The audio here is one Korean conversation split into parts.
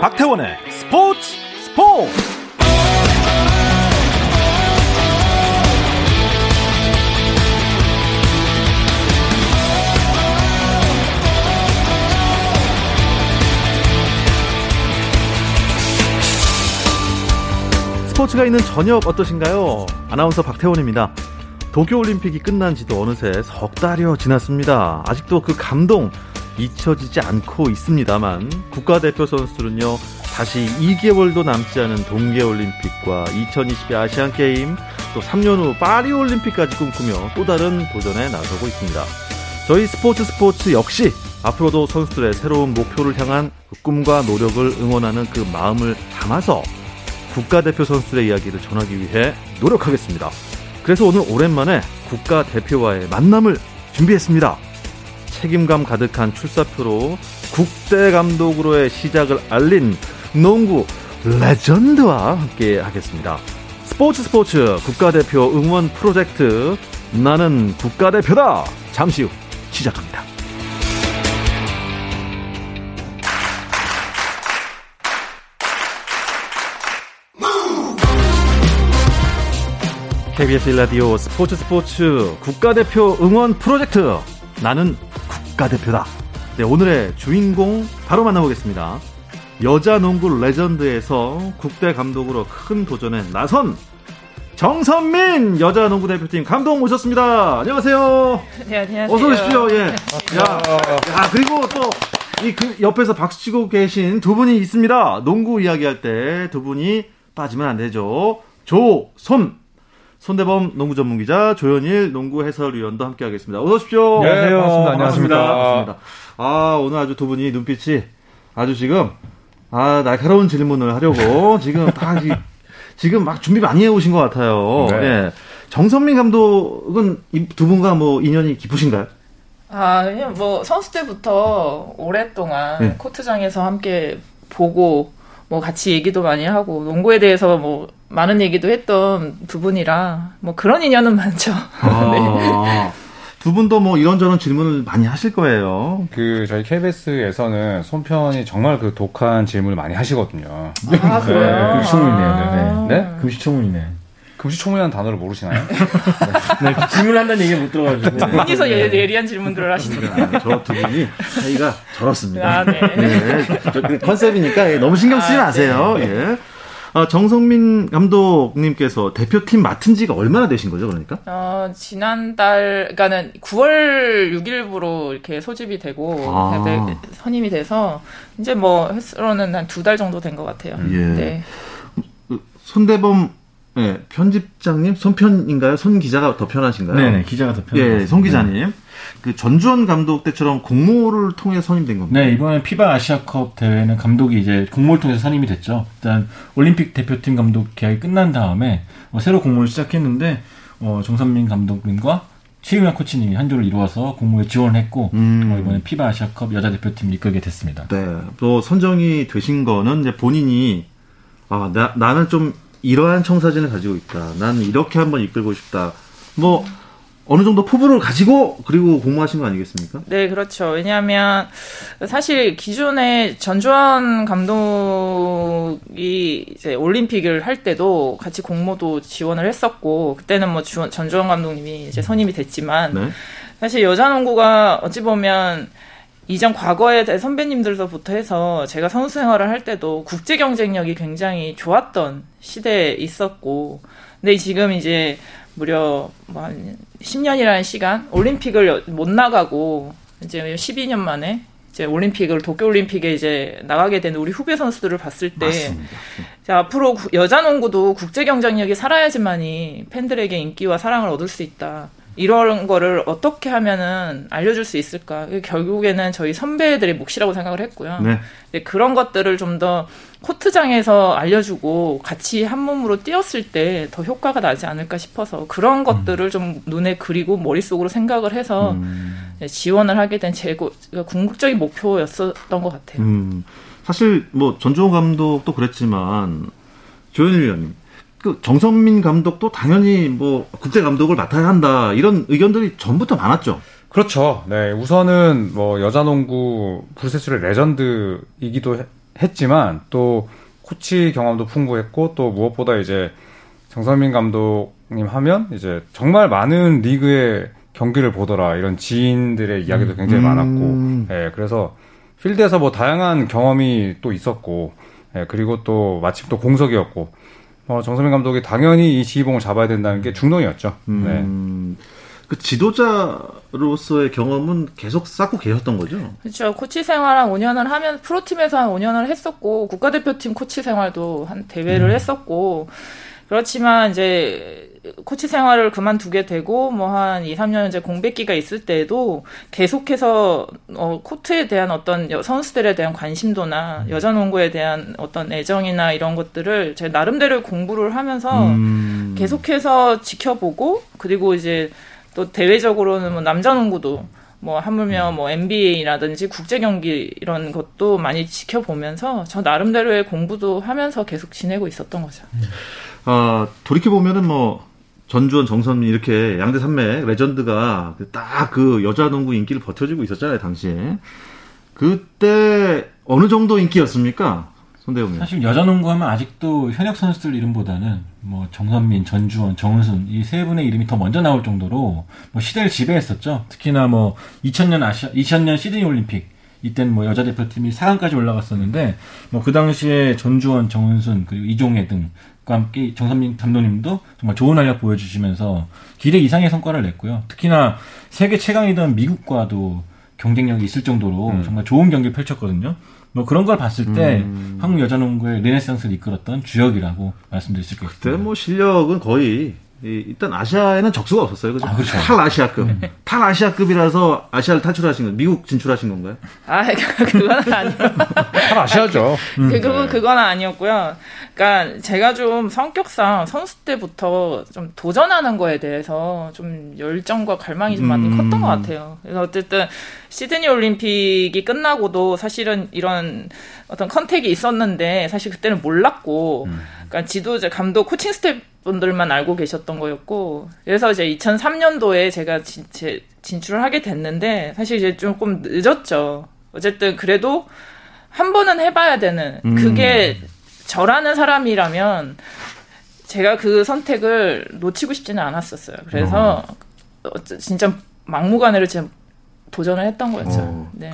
박태원의 스포츠. 스포츠가 있는 저녁 어떠신가요? 아나운서 박태원입니다. 도쿄올림픽이 끝난 지도 어느새 석 달여 지났습니다. 아직도 그 감동 잊혀지지 않고 있습니다만, 국가대표 선수들은요 다시 2개월도 남지 않은 동계올림픽과 2022 아시안게임, 또 3년 후 파리올림픽까지 꿈꾸며 또 다른 도전에 나서고 있습니다. 저희 스포츠 역시 앞으로도 선수들의 새로운 목표를 향한 꿈과 노력을 응원하는 그 마음을 담아서 국가대표 선수들의 이야기를 전하기 위해 노력하겠습니다. 그래서 오늘 오랜만에 국가대표와의 만남을 준비했습니다. 책임감 가득한 출사표로 국대 감독으로의 시작을 알린 농구 레전드와 함께 하겠습니다. 스포츠 국가대표 응원 프로젝트 나는 국가대표다. 잠시 후 시작합니다. KBS 라디오 스포츠 국가대표 응원 프로젝트 나는 국가대표다. 네, 오늘의 주인공 바로 만나보겠습니다. 여자 농구 레전드에서 국대 감독으로 큰 도전에 나선 정선민 여자 농구 대표팀 감독 모셨습니다. 안녕하세요. 네, 안녕하세요. 어서 오십시오. 예. 야, 그리고 또 이 그 옆에서 박수치고 계신 두 분이 있습니다. 농구 이야기할 때 두 분이 빠지면 안 되죠. 손대범 농구 전문 기자, 조현일 농구 해설위원도 함께 하겠습니다. 어서 오십시오. 네, 안녕하세요. 반갑습니다. 아, 오늘 아주 두 분이 눈빛이 아주 지금 날카로운 질문을 하려고 지금 막 준비 많이 해 오신 것 같아요. 네. 네. 정선민 감독은 이 두 분과 뭐 인연이 깊으신가요? 아, 그냥 뭐 선수 때부터 오랫동안 네. 코트장에서 함께 보고 뭐 같이 얘기도 많이 하고 농구에 대해서 뭐 많은 얘기도 했던 두 분이라 뭐 그런 인연은 많죠. 아, 네. 두 분도 뭐 이런저런 질문을 많이 하실 거예요. 그 저희 KBS에서는 손편이 정말 그 독한 질문을 많이 하시거든요. 아, 그래요? 금시초문이네요. 네? 금시초문이네. 금시초문이라는 단어를 모르시나요? 네. 질문한다는 얘기 못 들어가지고. 거기서 네. 예리한 질문들을 하시네요. 저 두 분이 사이가 저렇습니다. 아, 네. 네. 저 컨셉이니까 너무 신경 쓰지 마세요. 네. 예. 정선민 감독님께서 대표팀 맡은 지가 얼마나 되신 거죠, 그러니까? 지난달, 그러니까는 9월 6일부로 이렇게 소집이 되고, 선임이 돼서, 이제 뭐, 횟수로는 한 두 달 정도 된 것 같아요. 예. 네. 손대범, 네, 편집장님? 손편인가요? 손 기자가 더 편하신가요? 네네, 기자가 더 편하세요. 예, 손 기자님. 네. 그 전주원 감독 때처럼 공모를 통해 선임된 겁니다. 네, 이번에 피바 아시아컵 대회는 감독이 이제 공모를 통해서 선임이 됐죠. 일단 올림픽 대표팀 감독 계약이 끝난 다음에 새로 공모를 시작했는데 정선민 감독님과 최윤영 코치님이 한조를 이루어서 공모에 지원했고 이번에 피바 아시아컵 여자 대표팀을 이끌게 됐습니다. 네, 또 선정이 되신 거는 이제 본인이 나는 좀 이러한 청사진을 가지고 있다. 난 이렇게 한번 이끌고 싶다. 뭐 어느 정도 포부를 가지고 그리고 공모하신 거 아니겠습니까? 네, 그렇죠. 왜냐하면 사실 기존에 전주원 감독이 이제 올림픽을 할 때도 같이 공모도 지원을 했었고 그때는 뭐 전주원 감독님이 이제 선임이 됐지만 네? 사실 여자농구가 어찌 보면 이전 과거에 선배님들서부터 해서 제가 선수 생활을 할 때도 국제 경쟁력이 굉장히 좋았던 시대에 있었고 근데 지금 이제 무려 한 10년이라는 시간 올림픽을 못 나가고 이제 12년 만에 이제 올림픽을 도쿄올림픽에 이제 나가게 된 우리 후배 선수들을 봤을 때 이제 앞으로 여자 농구도 국제 경쟁력이 살아야지만이 팬들에게 인기와 사랑을 얻을 수 있다. 이런 거를 어떻게 하면은 알려줄 수 있을까? 결국에는 저희 선배들의 몫이라고 생각을 했고요. 네. 근데 그런 것들을 좀 더 코트장에서 알려주고 같이 한 몸으로 뛰었을 때 더 효과가 나지 않을까 싶어서 그런 것들을 좀 눈에 그리고 머릿속으로 생각을 해서 지원을 하게 된 제 궁극적인 목표였었던 것 같아요. 사실 뭐 전주호 감독도 그랬지만 조현일 위원님. 그 정선민 감독도 당연히 뭐 국대 감독을 맡아야 한다 이런 의견들이 전부터 많았죠. 그렇죠. 네, 우선은 뭐 여자농구 불세출의 레전드이기도 했지만 또 코치 경험도 풍부했고 또 무엇보다 이제 정선민 감독님 하면 이제 정말 많은 리그의 경기를 보더라 이런 지인들의 이야기도 굉장히 많았고, 예, 그래서 필드에서 뭐 다양한 경험이 또 있었고, 예, 그리고 또 마침 또 공석이었고, 정선민 감독이 당연히 이 지휘봉을 잡아야 된다는 게 중동이었죠. 네. 그 지도자로서의 경험은 계속 쌓고 계셨던 거죠? 그렇죠. 코치 생활 한 5년을 하면 프로팀에서 한 5년을 했었고 국가대표팀 코치 생활도 한 대회를 했었고 그렇지만 이제 코치 생활을 그만두게 되고 뭐 한 2, 3년 이제 공백기가 있을 때에도 계속해서 코트에 대한 어떤 선수들에 대한 관심도나 여자 농구에 대한 어떤 애정이나 이런 것들을 제 나름대로 공부를 하면서 계속해서 지켜보고 그리고 이제 또 대외적으로는 뭐 남자 농구도 뭐 하물며 뭐 NBA라든지 국제 경기 이런 것도 많이 지켜보면서 저 나름대로의 공부도 하면서 계속 지내고 있었던 거죠. 돌이켜 보면은 뭐 전주원, 정선민 이렇게 양대 산맥 레전드가 딱 그 여자 농구 인기를 버텨주고 있었잖아요, 당시에. 그때 어느 정도 인기였습니까? 손대범님. 사실 여자 농구하면 아직도 현역 선수들 이름보다는 뭐 정선민, 전주원, 정은순 이 세 분의 이름이 더 먼저 나올 정도로 뭐 시대를 지배했었죠. 특히나 뭐 2000년 시드니올림픽 이때는 뭐 여자 대표팀이 4강까지 올라갔었는데 뭐 그 당시에 전주원, 정은순 그리고 이종혜 등과 함께 정선민 감독님도 정말 좋은 활약 보여주시면서 기대 이상의 성과를 냈고요. 특히나 세계 최강이던 미국과도 경쟁력이 있을 정도로 정말 좋은 경기를 펼쳤거든요. 뭐 그런 걸 봤을 때 한국 여자농구의 르네상스를 이끌었던 주역이라고 말씀드릴 수 있겠습니다. 그때 뭐 실력은 거의 일단 아시아에는 적수가 없었어요. 그죠? 아, 그렇죠. 탈아시아급이라서 아시아를 탈출하신 건 미국 진출하신 건가요? 아, 그건 아니에요. 탈아시아죠. 그건 아니었고요. 그러니까 제가 좀 성격상 선수 때부터 좀 도전하는 거에 대해서 좀 열정과 갈망이 좀 많이 컸던 것 같아요. 그래서 어쨌든 시드니 올림픽이 끝나고도 사실은 이런 어떤 컨택이 있었는데 사실 그때는 몰랐고, 그러니까 지도자, 감독, 코칭 스태프분들만 알고 계셨던 거였고, 그래서 이제 2003년도에 제가 진출을 하게 됐는데 사실 이제 조금 늦었죠. 어쨌든 그래도 한 번은 해봐야 되는 그게 저라는 사람이라면 제가 그 선택을 놓치고 싶지는 않았었어요. 그래서 진짜 막무가내로 지금 도전을 했던 거였죠. 네.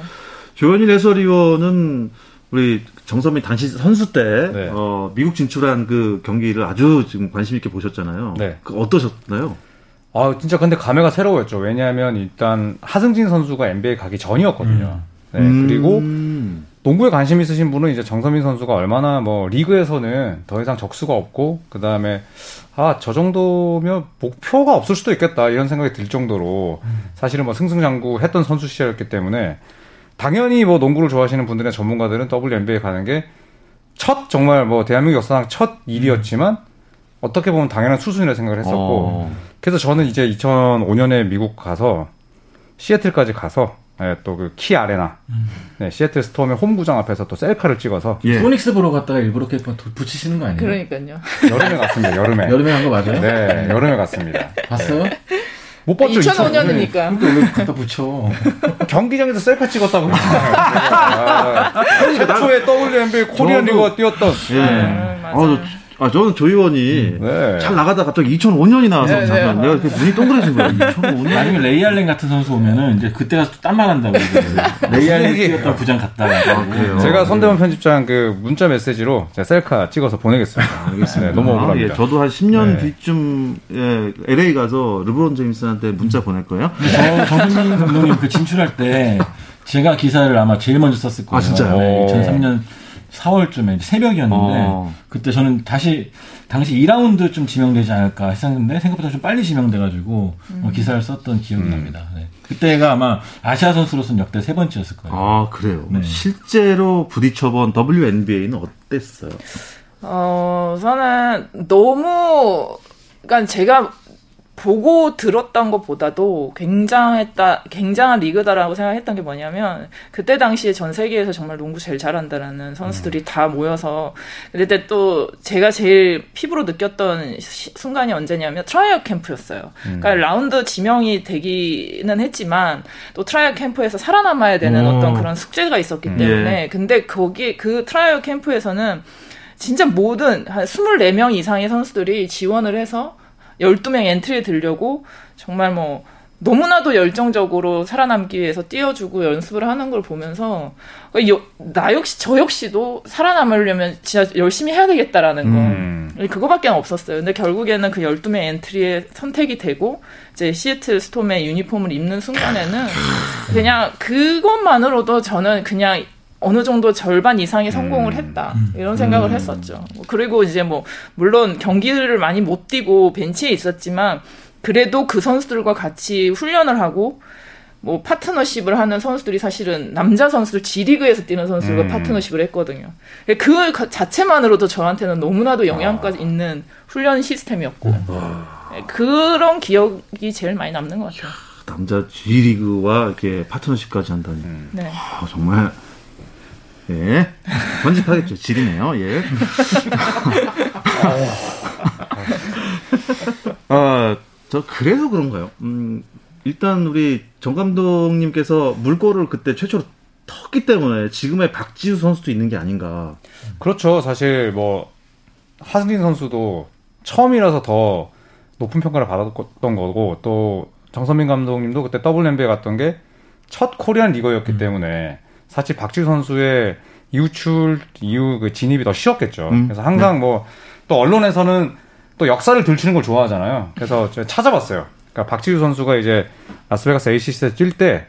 조현일 해설위원은 우리 정선민 당시 선수 때 네. 미국 진출한 그 경기를 아주 지금 관심 있게 보셨잖아요. 네. 그 어떠셨나요? 아 진짜 근데 감회가 새로웠죠. 왜냐하면 일단 하승진 선수가 NBA 가기 전이었거든요. 네, 그리고 농구에 관심 있으신 분은 이제 정선민 선수가 얼마나 뭐 리그에서는 더 이상 적수가 없고 그 다음에 아 저 정도면 목표가 없을 수도 있겠다 이런 생각이 들 정도로 사실은 뭐 승승장구했던 선수 시절이었기 때문에 당연히 뭐 농구를 좋아하시는 분들이나 전문가들은 WNBA 가는 게 첫 정말 뭐 대한민국 역사상 첫 일이었지만 어떻게 보면 당연한 수순이라 생각을 했었고 그래서 저는 이제 2005년에 미국 가서 시애틀까지 가서 네, 또 그 키아레나 네, 시애틀 스톰의 홈구장 앞에서 또 셀카를 찍어서 예. 소닉스 보러 갔다가 일부러 이렇게 붙이시는 거 아니에요? 그러니까요. 여름에 갔습니다. 여름에 간 거 맞아요? 네, 여름에 갔습니다. 봤어요? 네. 못 봤죠. 2005년이니까. 근데 왜 갖다 붙여? 경기장에서 셀카 찍었다고 했잖아요. 최초에 WNBA 코리안 리그가 뛰었던. 예. 맞아요. 저는 조 의원이 잘 나가다 갑자기 2005년이 나와서 네, 잠깐 내가 이렇게 눈이 동그래진 거예요. 2005년. 나중에 레이 알렌 같은 선수 오면은 이제 그때 가서 딴 말 한다고. 레이 알렌 뛰었다 부장 갔다. 제가 손대범 편집장 그 문자 메시지로 제가 셀카 찍어서 보내겠습니다. 알겠습니다. 네, 너무 억울합니다. 예, 저도 한 10년 뒤쯤 예, LA 가서 르브론 제임스한테 문자 보낼 거예요. 정선민 감독님 그 진출할 때 제가 기사를 아마 제일 먼저 썼을 거예요. 아 진짜요? 네, 2003년. 4월쯤에 새벽이었는데 그때 저는 당시 2라운드 좀 지명되지 않을까 했었는데 생각보다 좀 빨리 지명돼가지고 기사를 썼던 기억이 납니다. 네. 그때가 아마 아시아 선수로서는 역대 세 번째였을 거예요. 아 그래요? 네. 실제로 부딪혀본 WNBA는 어땠어요? 저는 너무 그러니까 제가 보고 들었던 것보다도 굉장한 리그다라고 생각했던 게 뭐냐면, 그때 당시에 전 세계에서 정말 농구 제일 잘한다라는 선수들이 다 모여서, 그때 또 제가 제일 피부로 느꼈던 순간이 언제냐면 트라이얼 캠프였어요. 그러니까 라운드 지명이 되기는 했지만 또 트라이얼 캠프에서 살아남아야 되는 어떤 그런 숙제가 있었기 때문에, 근데 거기 그 트라이얼 캠프에서는 진짜 모든 한 24명 이상의 선수들이 지원을 해서 12명 엔트리에 들려고 정말 뭐 너무나도 열정적으로 살아남기 위해서 뛰어주고 연습을 하는 걸 보면서, 저 역시도 살아남으려면 진짜 열심히 해야 되겠다라는 거. 그거밖에 없었어요. 근데 결국에는 그 12명 엔트리에 선택이 되고, 이제 시애틀 스톰의 유니폼을 입는 순간에는 그냥 그것만으로도 저는 그냥 어느 정도 절반 이상의 성공을 했다, 이런 생각을 했었죠. 그리고 이제 뭐 물론 경기를 많이 못 뛰고 벤치에 있었지만 그래도 그 선수들과 같이 훈련을 하고 뭐 파트너십을 하는 선수들이, 사실은 남자 선수들 G리그에서 뛰는 선수들과 파트너십을 했거든요. 그 자체만으로도 저한테는 너무나도 영향가 있는 훈련 시스템이었고, 그런 기억이 제일 많이 남는 것 같아요. 남자 G리그와 이렇게 파트너십까지 한다니. 네. 와, 정말 예. 번집하겠죠. 질이네요. 예. 아, 저 그래서 그런가요? 일단 우리 정 감독님께서 물꼬를 그때 최초로 텄기 때문에 지금의 박지수 선수도 있는 게 아닌가. 그렇죠. 사실 뭐 하승진 선수도 처음이라서 더 높은 평가를 받았던 거고, 또 정선민 감독님도 그때 WNBA 갔던 게 첫 코리안 리거였기 때문에 사실 박지수 선수의 유출 이후 그 진입이 더 쉬웠겠죠. 그래서 항상 뭐 또 언론에서는 또 역사를 들추는 걸 좋아하잖아요. 그래서 제가 찾아봤어요. 그러니까 박지수 선수가 이제 라스베가스 ACC에서 뛸 때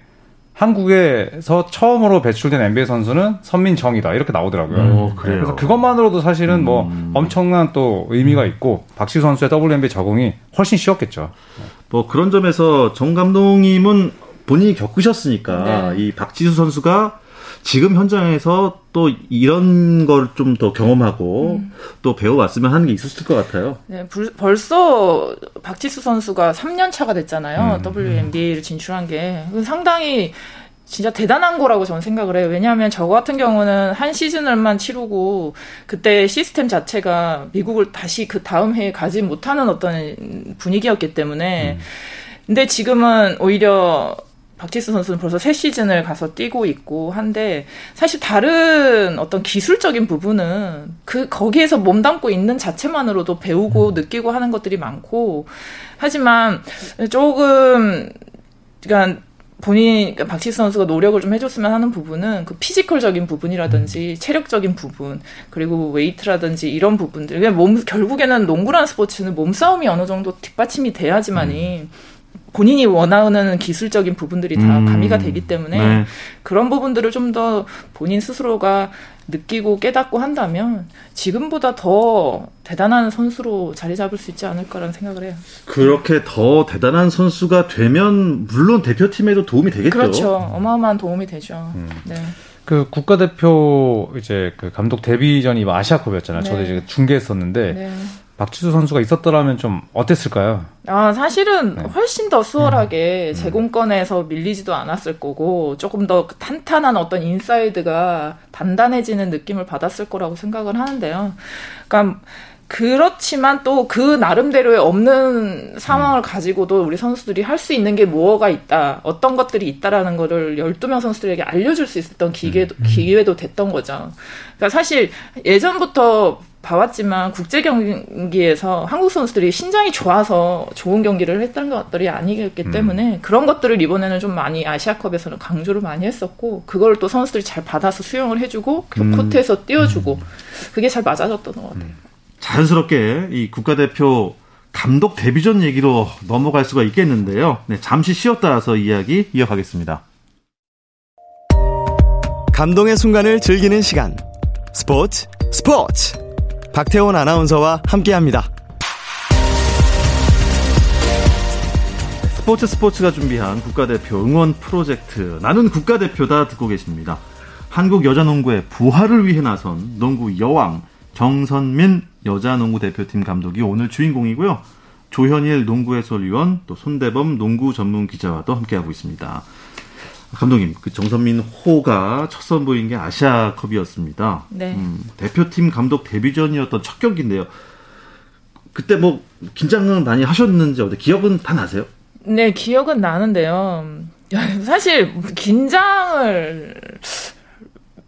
한국에서 처음으로 배출된 NBA 선수는 선민정이다, 이렇게 나오더라고요. 오, 그래요. 그래서 그것만으로도 사실은 뭐 엄청난 또 의미가 있고, 박지수 선수의 WNBA 적응이 훨씬 쉬웠겠죠. 뭐 그런 점에서 정 감독님은 본인이 겪으셨으니까, 네, 이 박지수 선수가 지금 현장에서 또 이런 걸 좀 더 경험하고 또 배워왔으면 하는 게 있었을 것 같아요. 네, 벌써 박지수 선수가 3년 차가 됐잖아요. WNBA를 진출한 게 상당히 진짜 대단한 거라고 저는 생각을 해요. 왜냐하면 저 같은 경우는 한 시즌을만 치르고 그때 시스템 자체가 미국을 다시 그 다음 해에 가지 못하는 어떤 분위기였기 때문에. 근데 지금은 오히려 박지수 선수는 벌써 3시즌을 가서 뛰고 있고 한데, 사실 다른 어떤 기술적인 부분은 거기에서 몸담고 있는 자체만으로도 배우고 느끼고 하는 것들이 많고, 하지만 조금, 그러니까 그러니까 박지수 선수가 노력을 좀 해줬으면 하는 부분은 그 피지컬적인 부분이라든지 체력적인 부분, 그리고 웨이트라든지 이런 부분들. 그러니까 결국에는 농구라는 스포츠는 몸싸움이 어느 정도 뒷받침이 돼야지만이 본인이 원하는 기술적인 부분들이 다 가미가 되기 때문에, 네, 그런 부분들을 좀 더 본인 스스로가 느끼고 깨닫고 한다면 지금보다 더 대단한 선수로 자리 잡을 수 있지 않을까라는 생각을 해요. 그렇게 더 대단한 선수가 되면 물론 대표팀에도 도움이 되겠죠. 그렇죠. 어마어마한 도움이 되죠. 네. 그 국가대표 이제 그 감독 데뷔전이 아시아컵이었잖아요. 네. 저도 이제 중계했었는데. 네. 박지수 선수가 있었더라면 좀 어땠을까요? 아, 사실은, 네, 훨씬 더 수월하게 제공권에서 밀리지도 않았을 거고, 조금 더 탄탄한 어떤 인사이드가 단단해지는 느낌을 받았을 거라고 생각을 하는데요. 그러니까 그렇지만 또 그 나름대로의 없는 상황을 가지고도 우리 선수들이 할 수 있는 게 뭐가 있다, 어떤 것들이 있다라는 거를 12명 선수들에게 알려줄 수 있었던 기회도 됐던 거죠. 그러니까 사실 예전부터 봐왔지만 국제 경기에서 한국 선수들이 신장이 좋아서 좋은 경기를 했던 것들이 아니었기 때문에 그런 것들을 이번에는 좀 많이 아시아컵에서는 강조를 많이 했었고, 그걸 또 선수들이 잘 받아서 수용을 해주고 코트에서 띄워주고 그게 잘 맞아졌던 것 같아요. 자연스럽게 이 국가대표 감독 데뷔전 얘기로 넘어갈 수가 있겠는데요. 네, 잠시 쉬었다 와서 이야기 이어가겠습니다. 감동의 순간을 즐기는 시간, 스포츠 박태원 아나운서와 함께합니다. 스포츠가 준비한 국가대표 응원 프로젝트 나는 국가대표다 듣고 계십니다. 한국여자농구의 부활을 위해 나선 농구 여왕 정선민 여자농구 대표팀 감독이 오늘 주인공이고요. 조현일 농구 해설위원, 또 손대범 농구 전문 기자와도 함께하고 있습니다. 감독님, 그 정선민 호가 첫 선보인 게 아시아컵이었습니다. 네. 대표팀 감독 데뷔전이었던 첫 경기인데요. 그때 뭐 긴장은 많이 하셨는지 어때? 기억은 다 나세요? 네, 기억은 나는데요. 사실 긴장을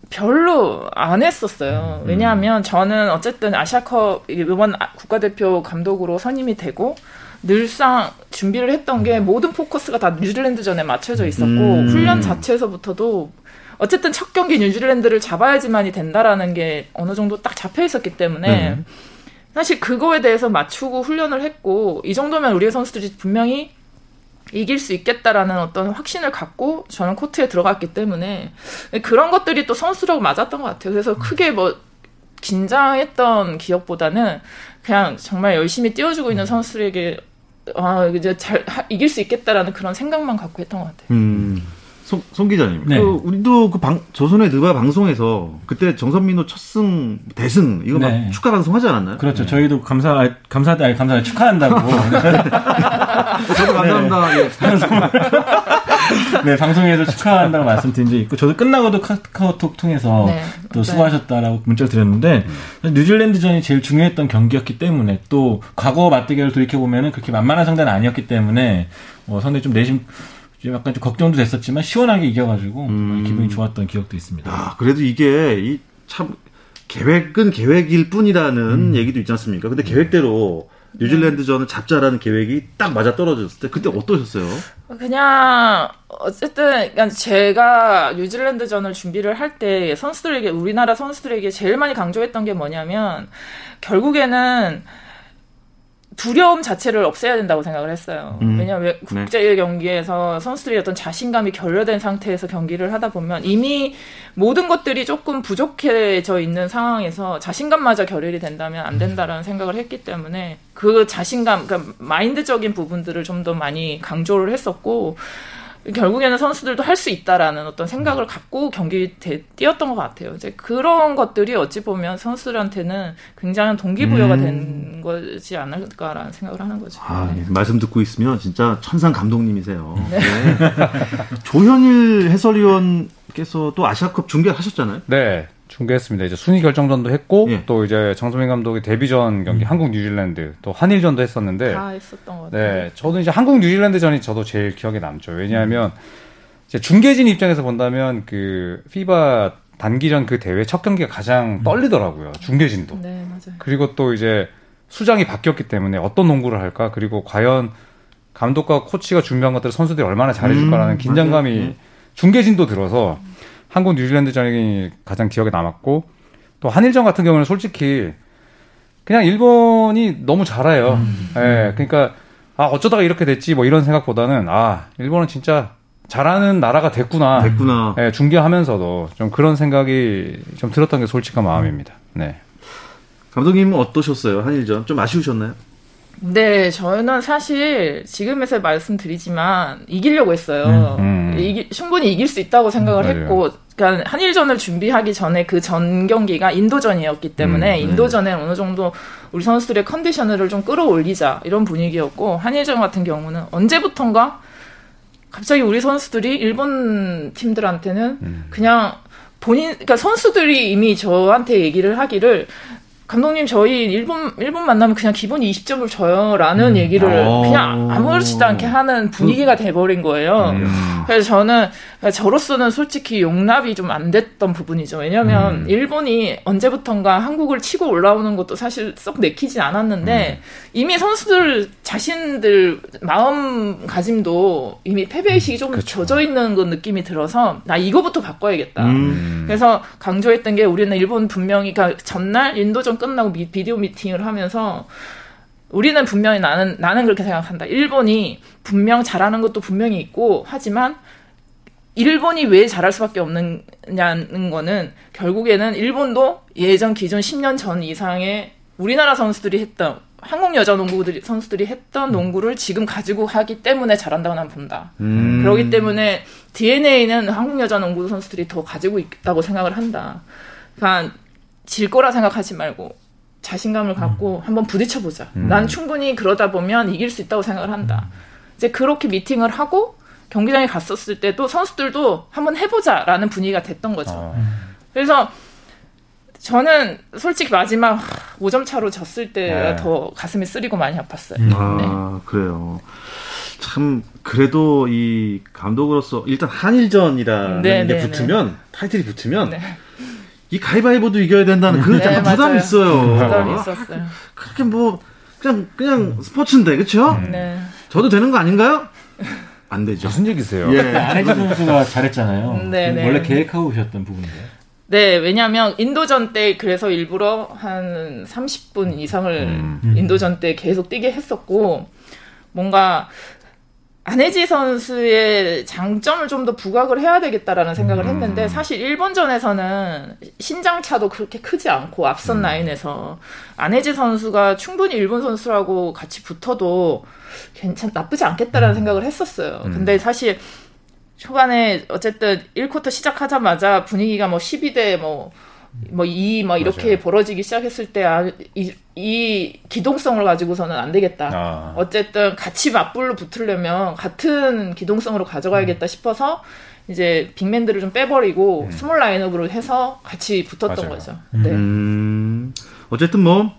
별로 안 했었어요. 왜냐하면 저는 어쨌든 아시아컵 이번 국가대표 감독으로 선임이 되고 늘상 준비를 했던 게 모든 포커스가 다 뉴질랜드전에 맞춰져 있었고 훈련 자체에서부터도 어쨌든 첫 경기 뉴질랜드를 잡아야지만이 된다라는 게 어느 정도 딱 잡혀 있었기 때문에 사실 그거에 대해서 맞추고 훈련을 했고 이 정도면 우리의 선수들이 분명히 이길 수 있겠다라는 어떤 확신을 갖고 저는 코트에 들어갔기 때문에 그런 것들이 또 선수라고 맞았던 것 같아요. 그래서 크게 뭐 긴장했던 기억보다는 그냥 정말 열심히 뛰어주고 있는 선수에게 아 이제 잘 이길 수 있겠다라는 그런 생각만 갖고 했던 것 같아요. 손 기자님, 네. 우리도 조선의 누바 방송에서 그때 정선민호 첫승 대승 이거 막 네. 축하 방송 하지 않았나요? 그렇죠. 네. 저희도 감사하다 축하한다고. 저도 감사합니다. 네. 네, 방송에서 축하한다고 말씀드린 적이 있고, 저도 끝나고도 카카오톡 통해서 네, 또 수고하셨다라고 문자를 드렸는데, 뉴질랜드전이 제일 중요했던 경기였기 때문에, 또, 과거 맞대결을 돌이켜보면은 그렇게 만만한 상대는 아니었기 때문에, 상당히 좀 내심, 약간 좀 걱정도 됐었지만, 시원하게 이겨가지고, 기분이 좋았던 기억도 있습니다. 아, 그래도 이게, 참, 계획은 계획일 뿐이라는 얘기도 있지 않습니까? 근데 계획대로, 뉴질랜드전을 잡자라는 계획이 딱 맞아떨어졌을 때 그때 어떠셨어요? 그냥 어쨌든 그냥 제가 뉴질랜드전을 준비를 할 때 선수들에게 우리나라 선수들에게 제일 많이 강조했던 게 뭐냐면 결국에는 두려움 자체를 없애야 된다고 생각을 했어요. 왜냐하면 국제 경기에서 선수들이 어떤 자신감이 결여된 상태에서 경기를 하다 보면 이미 모든 것들이 조금 부족해져 있는 상황에서 자신감마저 결여이 된다면 안 된다라는 생각을 했기 때문에 그 자신감, 그러니까 마인드적인 부분들을 좀 더 많이 강조를 했었고 결국에는 선수들도 할 수 있다라는 어떤 생각을 갖고 경기에 뛰었던 것 같아요. 이제 그런 것들이 어찌 보면 선수들한테는 굉장한 동기부여가 된 거지 않을까라는 생각을 하는 거죠. 아, 네. 말씀 듣고 있으면 진짜 천상 감독님이세요. 네. 네. 조현일 해설위원께서 또 아시아컵 중계하셨잖아요. 네. 중계했습니다. 이제 순위 결정전도 했고 예. 또 이제 정선민 감독의 데뷔전 경기 한국 뉴질랜드 또 한일전도 했었는데 다 했었던 것 같아요. 네, 저는 이제 한국 뉴질랜드전이 저도 제일 기억에 남죠. 왜냐하면 이제 중계진 입장에서 본다면 그 FIBA 단기전 그 대회 첫 경기가 가장 떨리더라고요. 중계진도. 네, 맞아요. 그리고 또 이제 수장이 바뀌었기 때문에 어떤 농구를 할까 그리고 과연 감독과 코치가 준비한 것들을 선수들이 얼마나 잘해줄까라는 긴장감이 중계진도 들어서. 한국 뉴질랜드전이 가장 기억에 남았고 또 한일전 같은 경우는 솔직히 그냥 일본이 너무 잘해요. 예, 그러니까 아 어쩌다가 이렇게 됐지 뭐 이런 생각보다는 아 일본은 진짜 잘하는 나라가 됐구나. 예, 중계하면서도 좀 그런 생각이 좀 들었던 게 솔직한 마음입니다. 네. 감독님은 어떠셨어요? 한일전 좀 아쉬우셨나요? 네, 저는 사실 지금에서 말씀드리지만 이기려고 했어요. 충분히 이길 수 있다고 생각을 했고, 그러니까 한일전을 준비하기 전에 그 전 경기가 인도전이었기 때문에 인도전에 어느 정도 우리 선수들의 컨디션을 좀 끌어올리자 이런 분위기였고 한일전 같은 경우는 언제부턴가 갑자기 우리 선수들이 일본 팀들한테는 그냥 그러니까 선수들이 이미 저한테 얘기를 하기를. 감독님, 저희 일본 만나면 그냥 기본이 20점을 줘요라는 얘기를 그냥 아무렇지도 않게 하는 분위기가 돼버린 거예요. 그래서 저는 저로서는 솔직히 용납이 좀 안 됐던 부분이죠. 왜냐하면 일본이 언제부턴가 한국을 치고 올라오는 것도 사실 썩 내키진 않았는데 이미 선수들 자신들 마음가짐도 이미 패배의식이 좀 젖어있는 그 느낌이 들어서 나 이거부터 바꿔야겠다. 그래서 강조했던 게 우리는 일본 분명히 그러니까 전날 인도전 끝나고 비디오 미팅을 하면서 우리는 분명히 나는 그렇게 생각한다. 일본이 분명 잘하는 것도 분명히 있고 하지만 일본이 왜 잘할 수밖에 없느냐는 거는 결국에는 일본도 예전 기존 10년 전 이상의 우리나라 선수들이 했던 한국 여자 농구들이 선수들이 했던 농구를 지금 가지고 하기 때문에 잘한다고 난 본다. 그렇기 때문에 DNA는 한국 여자 농구 선수들이 더 가지고 있다고 생각을 한다. 그러니까 질 거라 생각하지 말고 자신감을 갖고 한번 부딪혀보자. 난 충분히 그러다 보면 이길 수 있다고 생각을 한다. 이제 그렇게 미팅을 하고 경기장에 갔었을 때도 선수들도 한번 해보자라는 분위기가 됐던 거죠. 그래서 저는 솔직히 마지막 5점 차로 졌을 때가 더 가슴이 쓰리고 많이 아팠어요. 아, 그래요. 참 그래도 이 감독으로서 일단 한일전이라는 게 붙으면 타이틀이 붙으면 이 가위바위보도 이겨야 된다는 그 약간 부담이 있어요. 부담이 있었어요. 그렇게 뭐 그냥 스포츠인데 그렇죠? 네. 저도 되는 거 아닌가요? 안 되죠. 무슨 얘기세요? 예, 안혜지 선수가 잘했잖아요. 네네. 원래 계획하고 오셨던 부분인데요. 네, 왜냐하면 인도전 때 그래서 일부러 한 30분 이상을 인도전 때 계속 뛰게 했었고 뭔가 안혜지 선수의 장점을 좀 더 부각을 해야 되겠다라는 생각을 했는데 사실 일본전에서는 신장차도 그렇게 크지 않고 앞선 라인에서 안혜지 선수가 충분히 일본 선수라고 같이 붙어도 나쁘지 않겠다라는 생각을 했었어요. 근데 사실 초반에 어쨌든 1쿼터 시작하자마자 분위기가 뭐 12대 뭐 2 막 이렇게 맞아요. 벌어지기 시작했을 때 이 기동성을 가지고서는 안 되겠다. 아. 어쨌든 같이 맞불로 붙으려면 같은 기동성으로 가져가야겠다 싶어서 이제 빅맨들을 좀 빼버리고 스몰 라인업으로 해서 같이 붙었던 맞아요. 거죠. 네. 어쨌든 뭐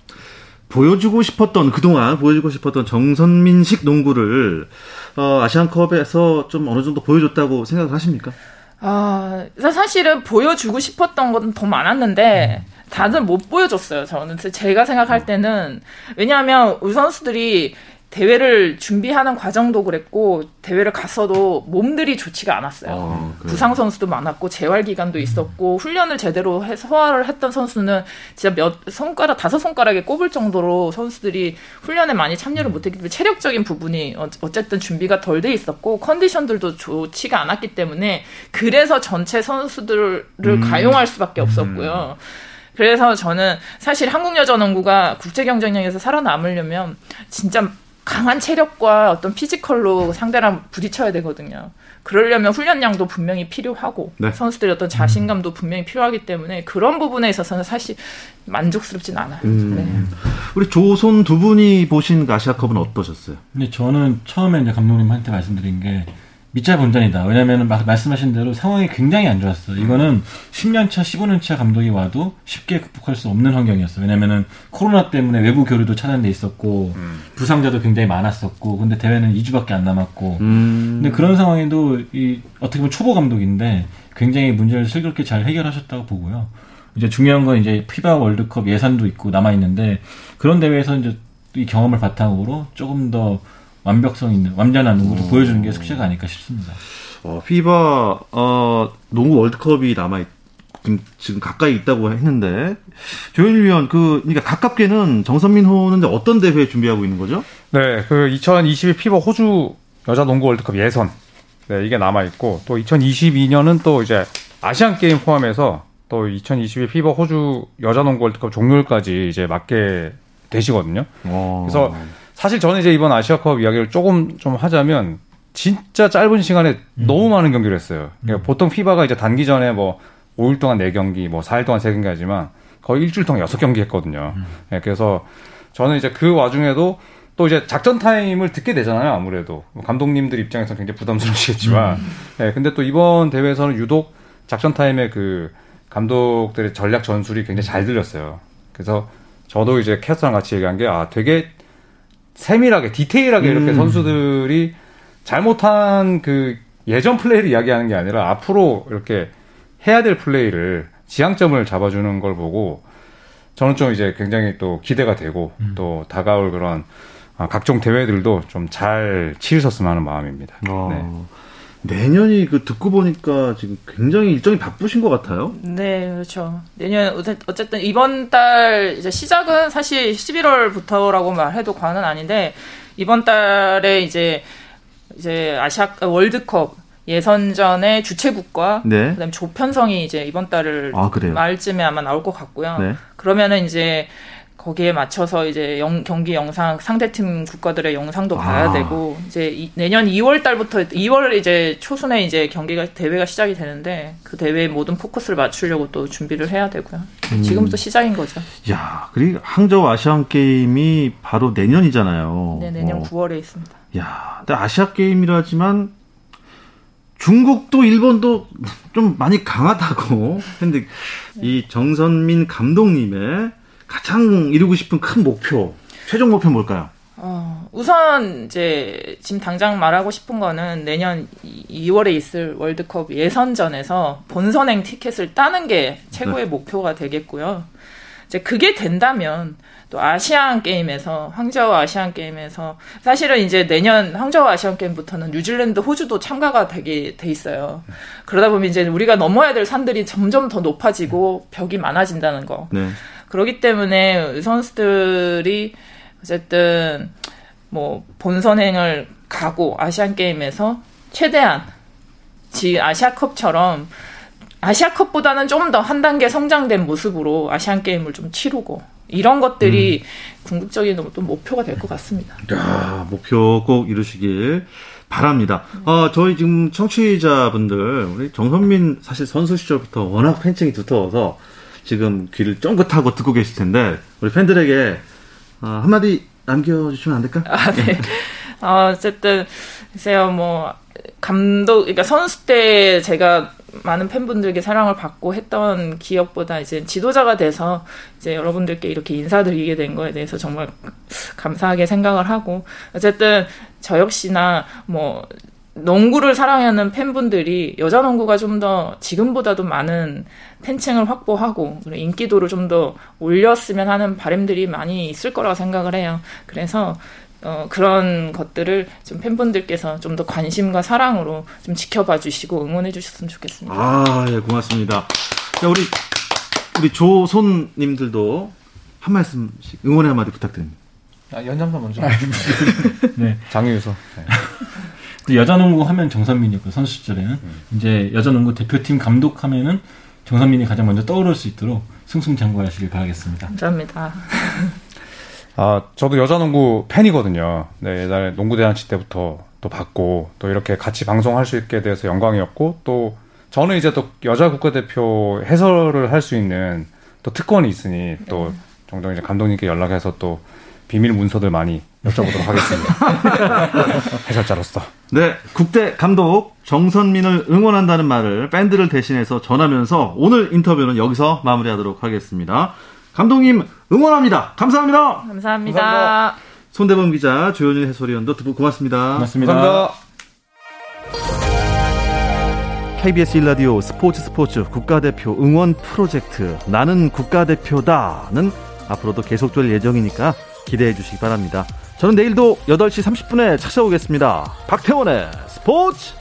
그동안 보여주고 싶었던 정선민식 농구를 아시안컵에서 좀 어느 정도 보여줬다고 생각을 하십니까? 아, 사실은 보여주고 싶었던 건 더 많았는데 다들 못 보여줬어요. 저는 제가 생각할 때는 왜냐하면 우리 선수들이 대회를 준비하는 과정도 그랬고 대회를 갔어도 몸들이 좋지가 않았어요. 그래. 부상 선수도 많았고 재활 기간도 있었고 훈련을 제대로 해서 소화를 했던 선수는 진짜 다섯 손가락에 꼽을 정도로 선수들이 훈련에 많이 참여를 못했기 때문에 체력적인 부분이 어쨌든 준비가 덜 돼 있었고 컨디션들도 좋지가 않았기 때문에 그래서 전체 선수들을 가용할 수밖에 없었고요. 그래서 저는 사실 한국 여자 농구가 국제 경쟁력에서 살아남으려면 진짜 강한 체력과 어떤 피지컬로 상대랑 부딪혀야 되거든요. 그러려면 훈련량도 분명히 필요하고 선수들의 어떤 자신감도 분명히 필요하기 때문에 그런 부분에 있어서는 사실 만족스럽진 않아요. 네. 우리 조선 두 분이 보신 아시아컵은 어떠셨어요? 근데 저는 처음에 이제 감독님한테 말씀드린 게 밑잘본전이다. 왜냐하면 말씀하신 대로 상황이 굉장히 안 좋았어. 이거는 10년차, 15년차 감독이 와도 쉽게 극복할 수 없는 환경이었어. 왜냐하면 코로나 때문에 외부 교류도 차단돼 있었고 부상자도 굉장히 많았었고 근데 대회는 2주밖에 안 남았고 근데 그런 상황에도 어떻게 보면 초보 감독인데 굉장히 문제를 슬그럽게 잘 해결하셨다고 보고요. 이제 중요한 건 이제 피바 월드컵 예산도 있고 남아있는데 그런 대회에서 이제 이 경험을 바탕으로 조금 더 완벽성 있는 완전한 농구를 보여주는 게 숙제가 아닐까 싶습니다. 피바 농구 월드컵이 지금 가까이 있다고 했는데 조현일 위원 그러니까 가깝게는 정선민 호는 어떤 대회 준비하고 있는 거죠? 네, 그 2022 피바 호주 여자 농구 월드컵 예선 이게 남아 있고 또 2022년은 또 이제 아시안 게임 포함해서 또 2022 피바 호주 여자 농구 월드컵 종료일까지 이제 맡게 되시거든요. 그래서 사실 저는 이제 이번 아시아컵 이야기를 조금 좀 하자면 진짜 짧은 시간에 너무 많은 경기를 했어요. 그러니까 보통 피바가 이제 단기전에 5일 동안 4경기, 4일 동안 3경기 하지만 거의 일주일 동안 6경기 했거든요. 네, 그래서 저는 이제 그 와중에도 또 이제 작전 타임을 듣게 되잖아요. 아무래도 감독님들 입장에서는 굉장히 부담스러우시겠지만, 네, 근데 또 이번 대회에서는 유독 작전 타임에 그 감독들의 전략 전술이 굉장히 잘 들렸어요. 그래서 저도 이제 캐스터랑 같이 얘기한 게 되게 세밀하게 디테일하게 이렇게 선수들이 잘못한 그 예전 플레이를 이야기하는 게 아니라 앞으로 이렇게 해야 될 플레이를 지향점을 잡아주는 걸 보고 저는 좀 이제 굉장히 또 기대가 되고 또 다가올 그런 각종 대회들도 좀 잘 치르셨으면 하는 마음입니다. 네. 내년이 듣고 보니까 지금 굉장히 일정이 바쁘신 것 같아요. 네, 그렇죠. 내년 어쨌든 이번 달 이제 시작은 사실 11월부터라고 말해도 과언은 아닌데 이번 달에 이제 아시아 월드컵 예선전의 주최국과 그다음에 조편성이 이제 이번 달을 말쯤에 아마 나올 것 같고요. 네. 그러면은 이제 거기에 맞춰서 이제 경기 영상, 상대팀 국가들의 영상도 봐야 되고, 이제 내년 2월 달부터, 2월 이제 초순에 이제 대회가 시작이 되는데, 그 대회에 모든 포커스를 맞추려고 또 준비를 해야 되고요. 지금부터 시작인 거죠. 야, 그리고 항저우 아시안게임이 바로 내년이잖아요. 네, 내년 9월에 있습니다. 야, 근데 아시안게임이라지만, 중국도 일본도 좀 많이 강하다고. 근데 네. 이 정선민 감독님의 가장 이루고 싶은 큰 목표, 최종 목표 뭘까요? 우선 이제 지금 당장 말하고 싶은 거는 내년 2월에 있을 월드컵 예선전에서 본선행 티켓을 따는 게 최고의 네. 목표가 되겠고요. 이제 그게 된다면 또 항저우 아시안 게임에서 사실은 이제 내년 항저우 아시안 게임부터는 뉴질랜드, 호주도 참가가 되게 돼 있어요. 그러다 보면 이제 우리가 넘어야 될 산들이 점점 더 높아지고 벽이 많아진다는 거. 네. 그렇기 때문에 선수들이 어쨌든 뭐 본선행을 가고 아시안 게임에서 최대한 아시아컵처럼 아시아컵보다는 좀 더 한 단계 성장된 모습으로 아시안 게임을 좀 치르고 이런 것들이 궁극적인 또 목표가 될 것 같습니다. 야, 목표 꼭 이루시길 바랍니다. 저희 지금 청취자분들 우리 정선민 사실 선수 시절부터 워낙 팬층이 두터워서 지금 귀를 쫑긋하고 듣고 계실 텐데 우리 팬들에게 한마디 남겨주시면 안 될까? 아, 네. 어쨌든 글쎄요, 뭐 감독, 그러니까 선수 때 제가 많은 팬분들께 사랑을 받고 했던 기억보다 이제 지도자가 돼서 이제 여러분들께 이렇게 인사드리게 된 거에 대해서 정말 감사하게 생각을 하고, 어쨌든 저 역시나 뭐 농구를 사랑하는 팬분들이 여자 농구가 좀 더 지금보다도 많은 팬층을 확보하고 인기도를 좀 더 올렸으면 하는 바람들이 많이 있을 거라고 생각을 해요. 그래서 그런 것들을 좀 팬분들께서 좀 더 관심과 사랑으로 좀 지켜봐 주시고 응원해 주셨으면 좋겠습니다. 아, 예, 고맙습니다. 자, 우리 조손님들도 한 말씀씩 응원의 한마디 부탁드립니다. 아, 연장선 먼저. 네, 장유서. 네. 여자농구 하면 정선민이었고 선수 시절에는 이제 여자농구 대표팀 감독하면은 정선민이 가장 먼저 떠오를 수 있도록 승승장구하시길 바라겠습니다. 감사합니다. 아, 저도 여자농구 팬이거든요. 네, 옛날에 농구대잔치 때부터 또 봤고 또 이렇게 같이 방송할 수 있게 돼서 영광이었고 또 저는 이제 또 여자 국가대표 해설을 할 수 있는 또 특권이 있으니 또 종종 이제 감독님께 연락해서 또 비밀 문서들 많이 여쭤보도록 하겠습니다. 해설자로서. 네, 국대 감독 정선민을 응원한다는 말을 밴드를 대신해서 전하면서 오늘 인터뷰는 여기서 마무리하도록 하겠습니다. 감독님 응원합니다. 감사합니다. 감사합니다. 감사합니다. 손대범 기자, 조현일 해설위원도 두 분 고맙습니다. 고맙습니다. 감사합니다. KBS 1라디오 스포츠 국가대표 응원 프로젝트 나는 국가대표다는 앞으로도 계속될 예정이니까 기대해 주시기 바랍니다. 저는 내일도 8시 30분에 찾아오겠습니다. 박태원의 스포츠!